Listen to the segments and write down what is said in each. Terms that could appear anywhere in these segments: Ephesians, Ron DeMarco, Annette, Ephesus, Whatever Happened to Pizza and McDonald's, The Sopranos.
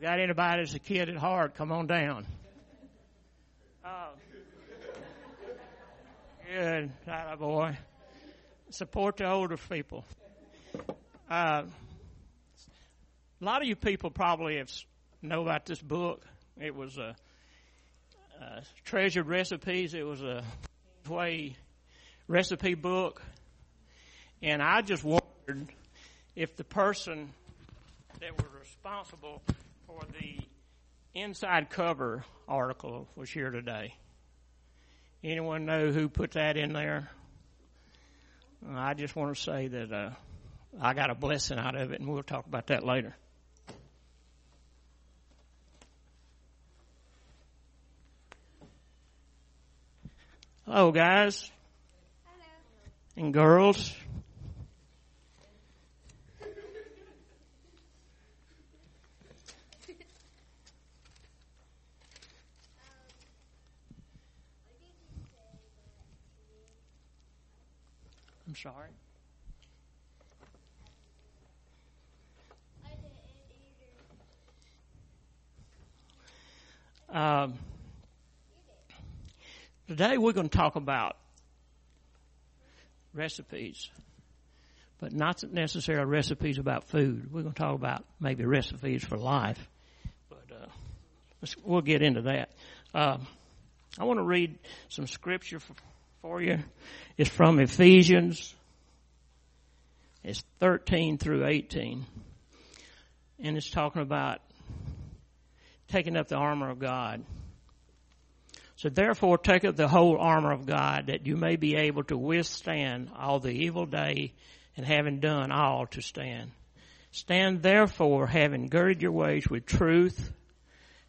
we got anybody that's a kid at heart, come on down. Good. Atta boy. Support the older people. A lot of you people probably know about this book. It was Treasured Recipes. It was a way recipe book. And I just wondered if the person that was responsible for the inside cover article was here today. Anyone know who put that in there? I just want to say that I got a blessing out of it, and we'll talk about that later. Hello, guys. Hello. And girls. I'm sorry. Today we're going to talk about recipes, but not necessarily recipes about food. We're going to talk about maybe recipes for life, but we'll get into that. I want to read some scripture for you. It's from Ephesians. It's 13 through 18. And it's talking about taking up the armor of God. So therefore, take up the whole armor of God, that you may be able to withstand all the evil day, and having done all, to stand. Stand therefore, having girded your waist with truth,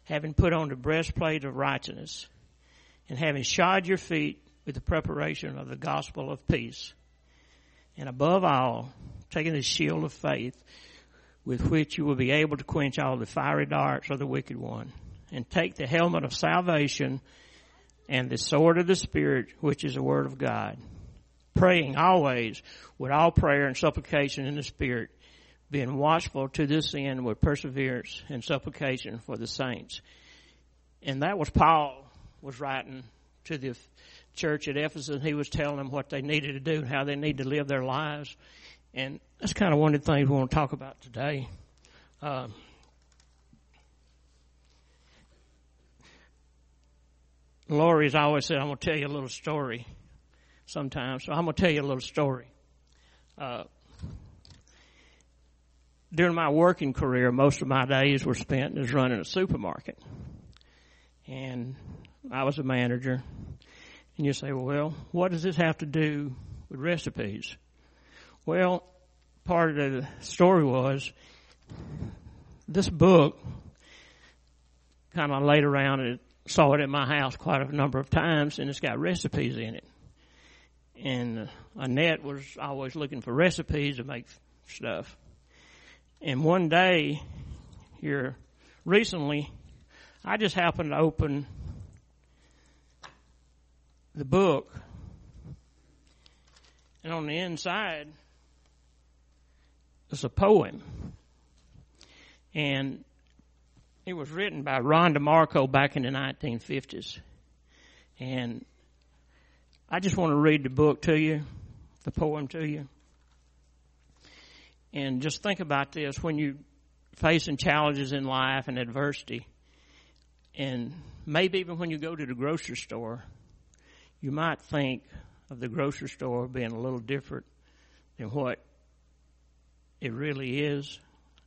having put on the breastplate of righteousness, and having shod your feet with the preparation of the gospel of peace. And above all, taking the shield of faith, with which you will be able to quench all the fiery darts of the wicked one. And take the helmet of salvation and the sword of the Spirit, which is the word of God. Praying always with all prayer and supplication in the Spirit, being watchful to this end with perseverance and supplication for the saints. And that was Paul was writing to the church at Ephesus. He was telling them what they needed to do and how they need to live their lives. And that's kind of one of the things we want to talk about today. Lori's always said, I'm going to tell you a little story sometimes. So I'm going to tell you a little story. During my working career, most of my days were spent as running a supermarket. And I was a manager. And you say, well, what does this have to do with recipes? Well, part of the story was this book, kind of laid around and saw it at my house quite a number of times, and it's got recipes in it. And Annette was always looking for recipes to make stuff. And one day, here recently, I just happened to open the book, and on the inside, it's a poem, and it was written by Ron DeMarco back in the 1950s, and I just want to read the book to you, the poem to you, and just think about this. When you're facing challenges in life and adversity, and maybe even when you go to the grocery store, you might think of the grocery store being a little different than what it really is.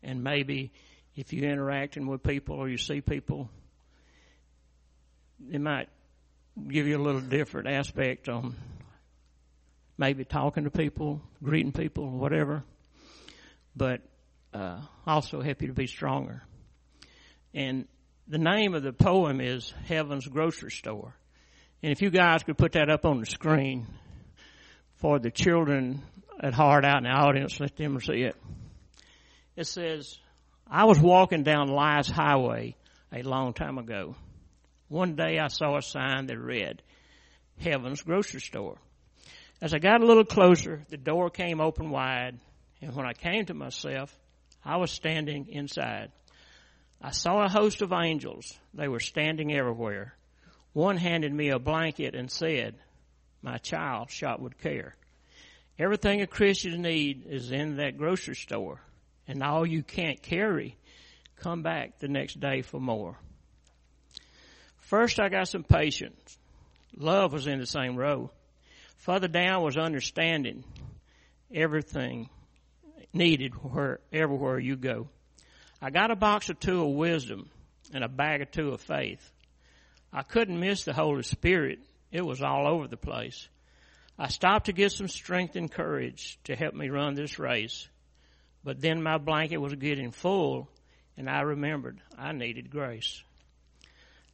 And maybe if you're interacting with people or you see people, it might give you a little different aspect on maybe talking to people, greeting people, whatever, but also help you to be stronger. And the name of the poem is Heaven's Grocery Store. And if you guys could put that up on the screen for the children at heart out in the audience, let them see it. It says, I was walking down life's highway a long time ago. One day I saw a sign that read, Heaven's Grocery Store. As I got a little closer, the door came open wide, and when I came to myself, I was standing inside. I saw a host of angels. They were standing everywhere. One handed me a blanket and said, "My child, shop with care." Everything a Christian needs is in that grocery store. And all you can't carry, come back the next day for more. First, I got some patience. Love was in the same row. Further down was understanding. Everything needed everywhere you go. I got a box or two of wisdom and a bag or two of faith. I couldn't miss the Holy Spirit. It was all over the place. I stopped to get some strength and courage to help me run this race. But then my blanket was getting full, and I remembered I needed grace.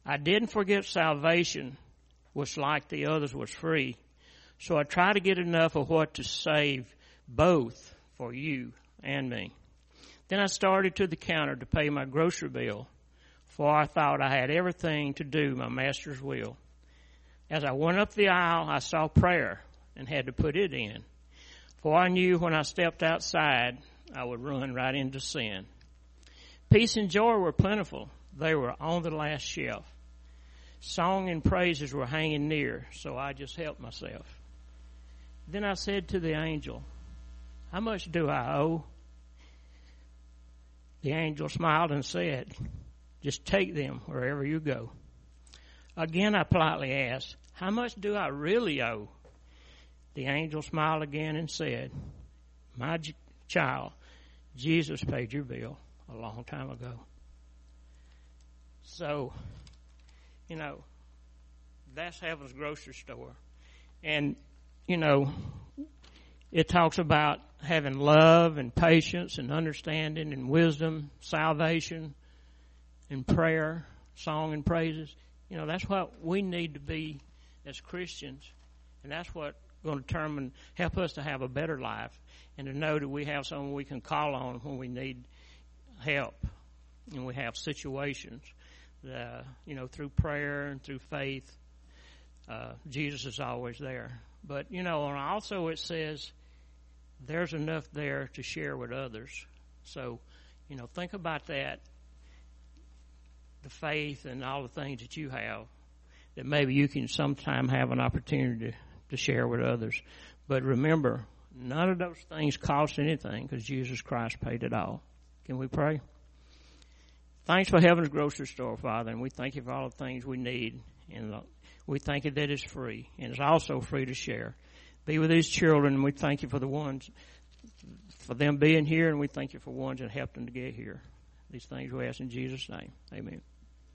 I didn't forget salvation, which like the others was free. So I tried to get enough of what to save both for you and me. Then I started to the counter to pay my grocery bill, for I thought I had everything to do my master's will. As I went up the aisle, I saw prayer and had to put it in, for I knew when I stepped outside, I would run right into sin. Peace and joy were plentiful. They were on the last shelf. Song and praises were hanging near, so I just helped myself. Then I said to the angel, "How much do I owe?" The angel smiled and said, "Just take them wherever you go." Again, I politely asked, "How much do I really owe?" The angel smiled again and said, "My child, Jesus paid your bill a long time ago." So, you know, that's heaven's grocery store. And, you know, it talks about having love and patience and understanding and wisdom, salvation and prayer, song and praises. You know, that's what we need to be as Christians, and that's what's going to determine, help us to have a better life and to know that we have someone we can call on when we need help and we have situations. You know, through prayer and through faith, Jesus is always there. But, you know, and also it says there's enough there to share with others. So, you know, think about that, the faith and all the things that you have that maybe you can sometime have an opportunity to share with others. But remember, none of those things cost anything because Jesus Christ paid it all. Can we pray? Thanks for heaven's grocery store, Father, and we thank you for all the things we need. And we thank you that it's free, and it's also free to share. Be with these children, and we thank you for the ones, for them being here, and we thank you for ones that helped them to get here. These things we ask in Jesus' name. Amen.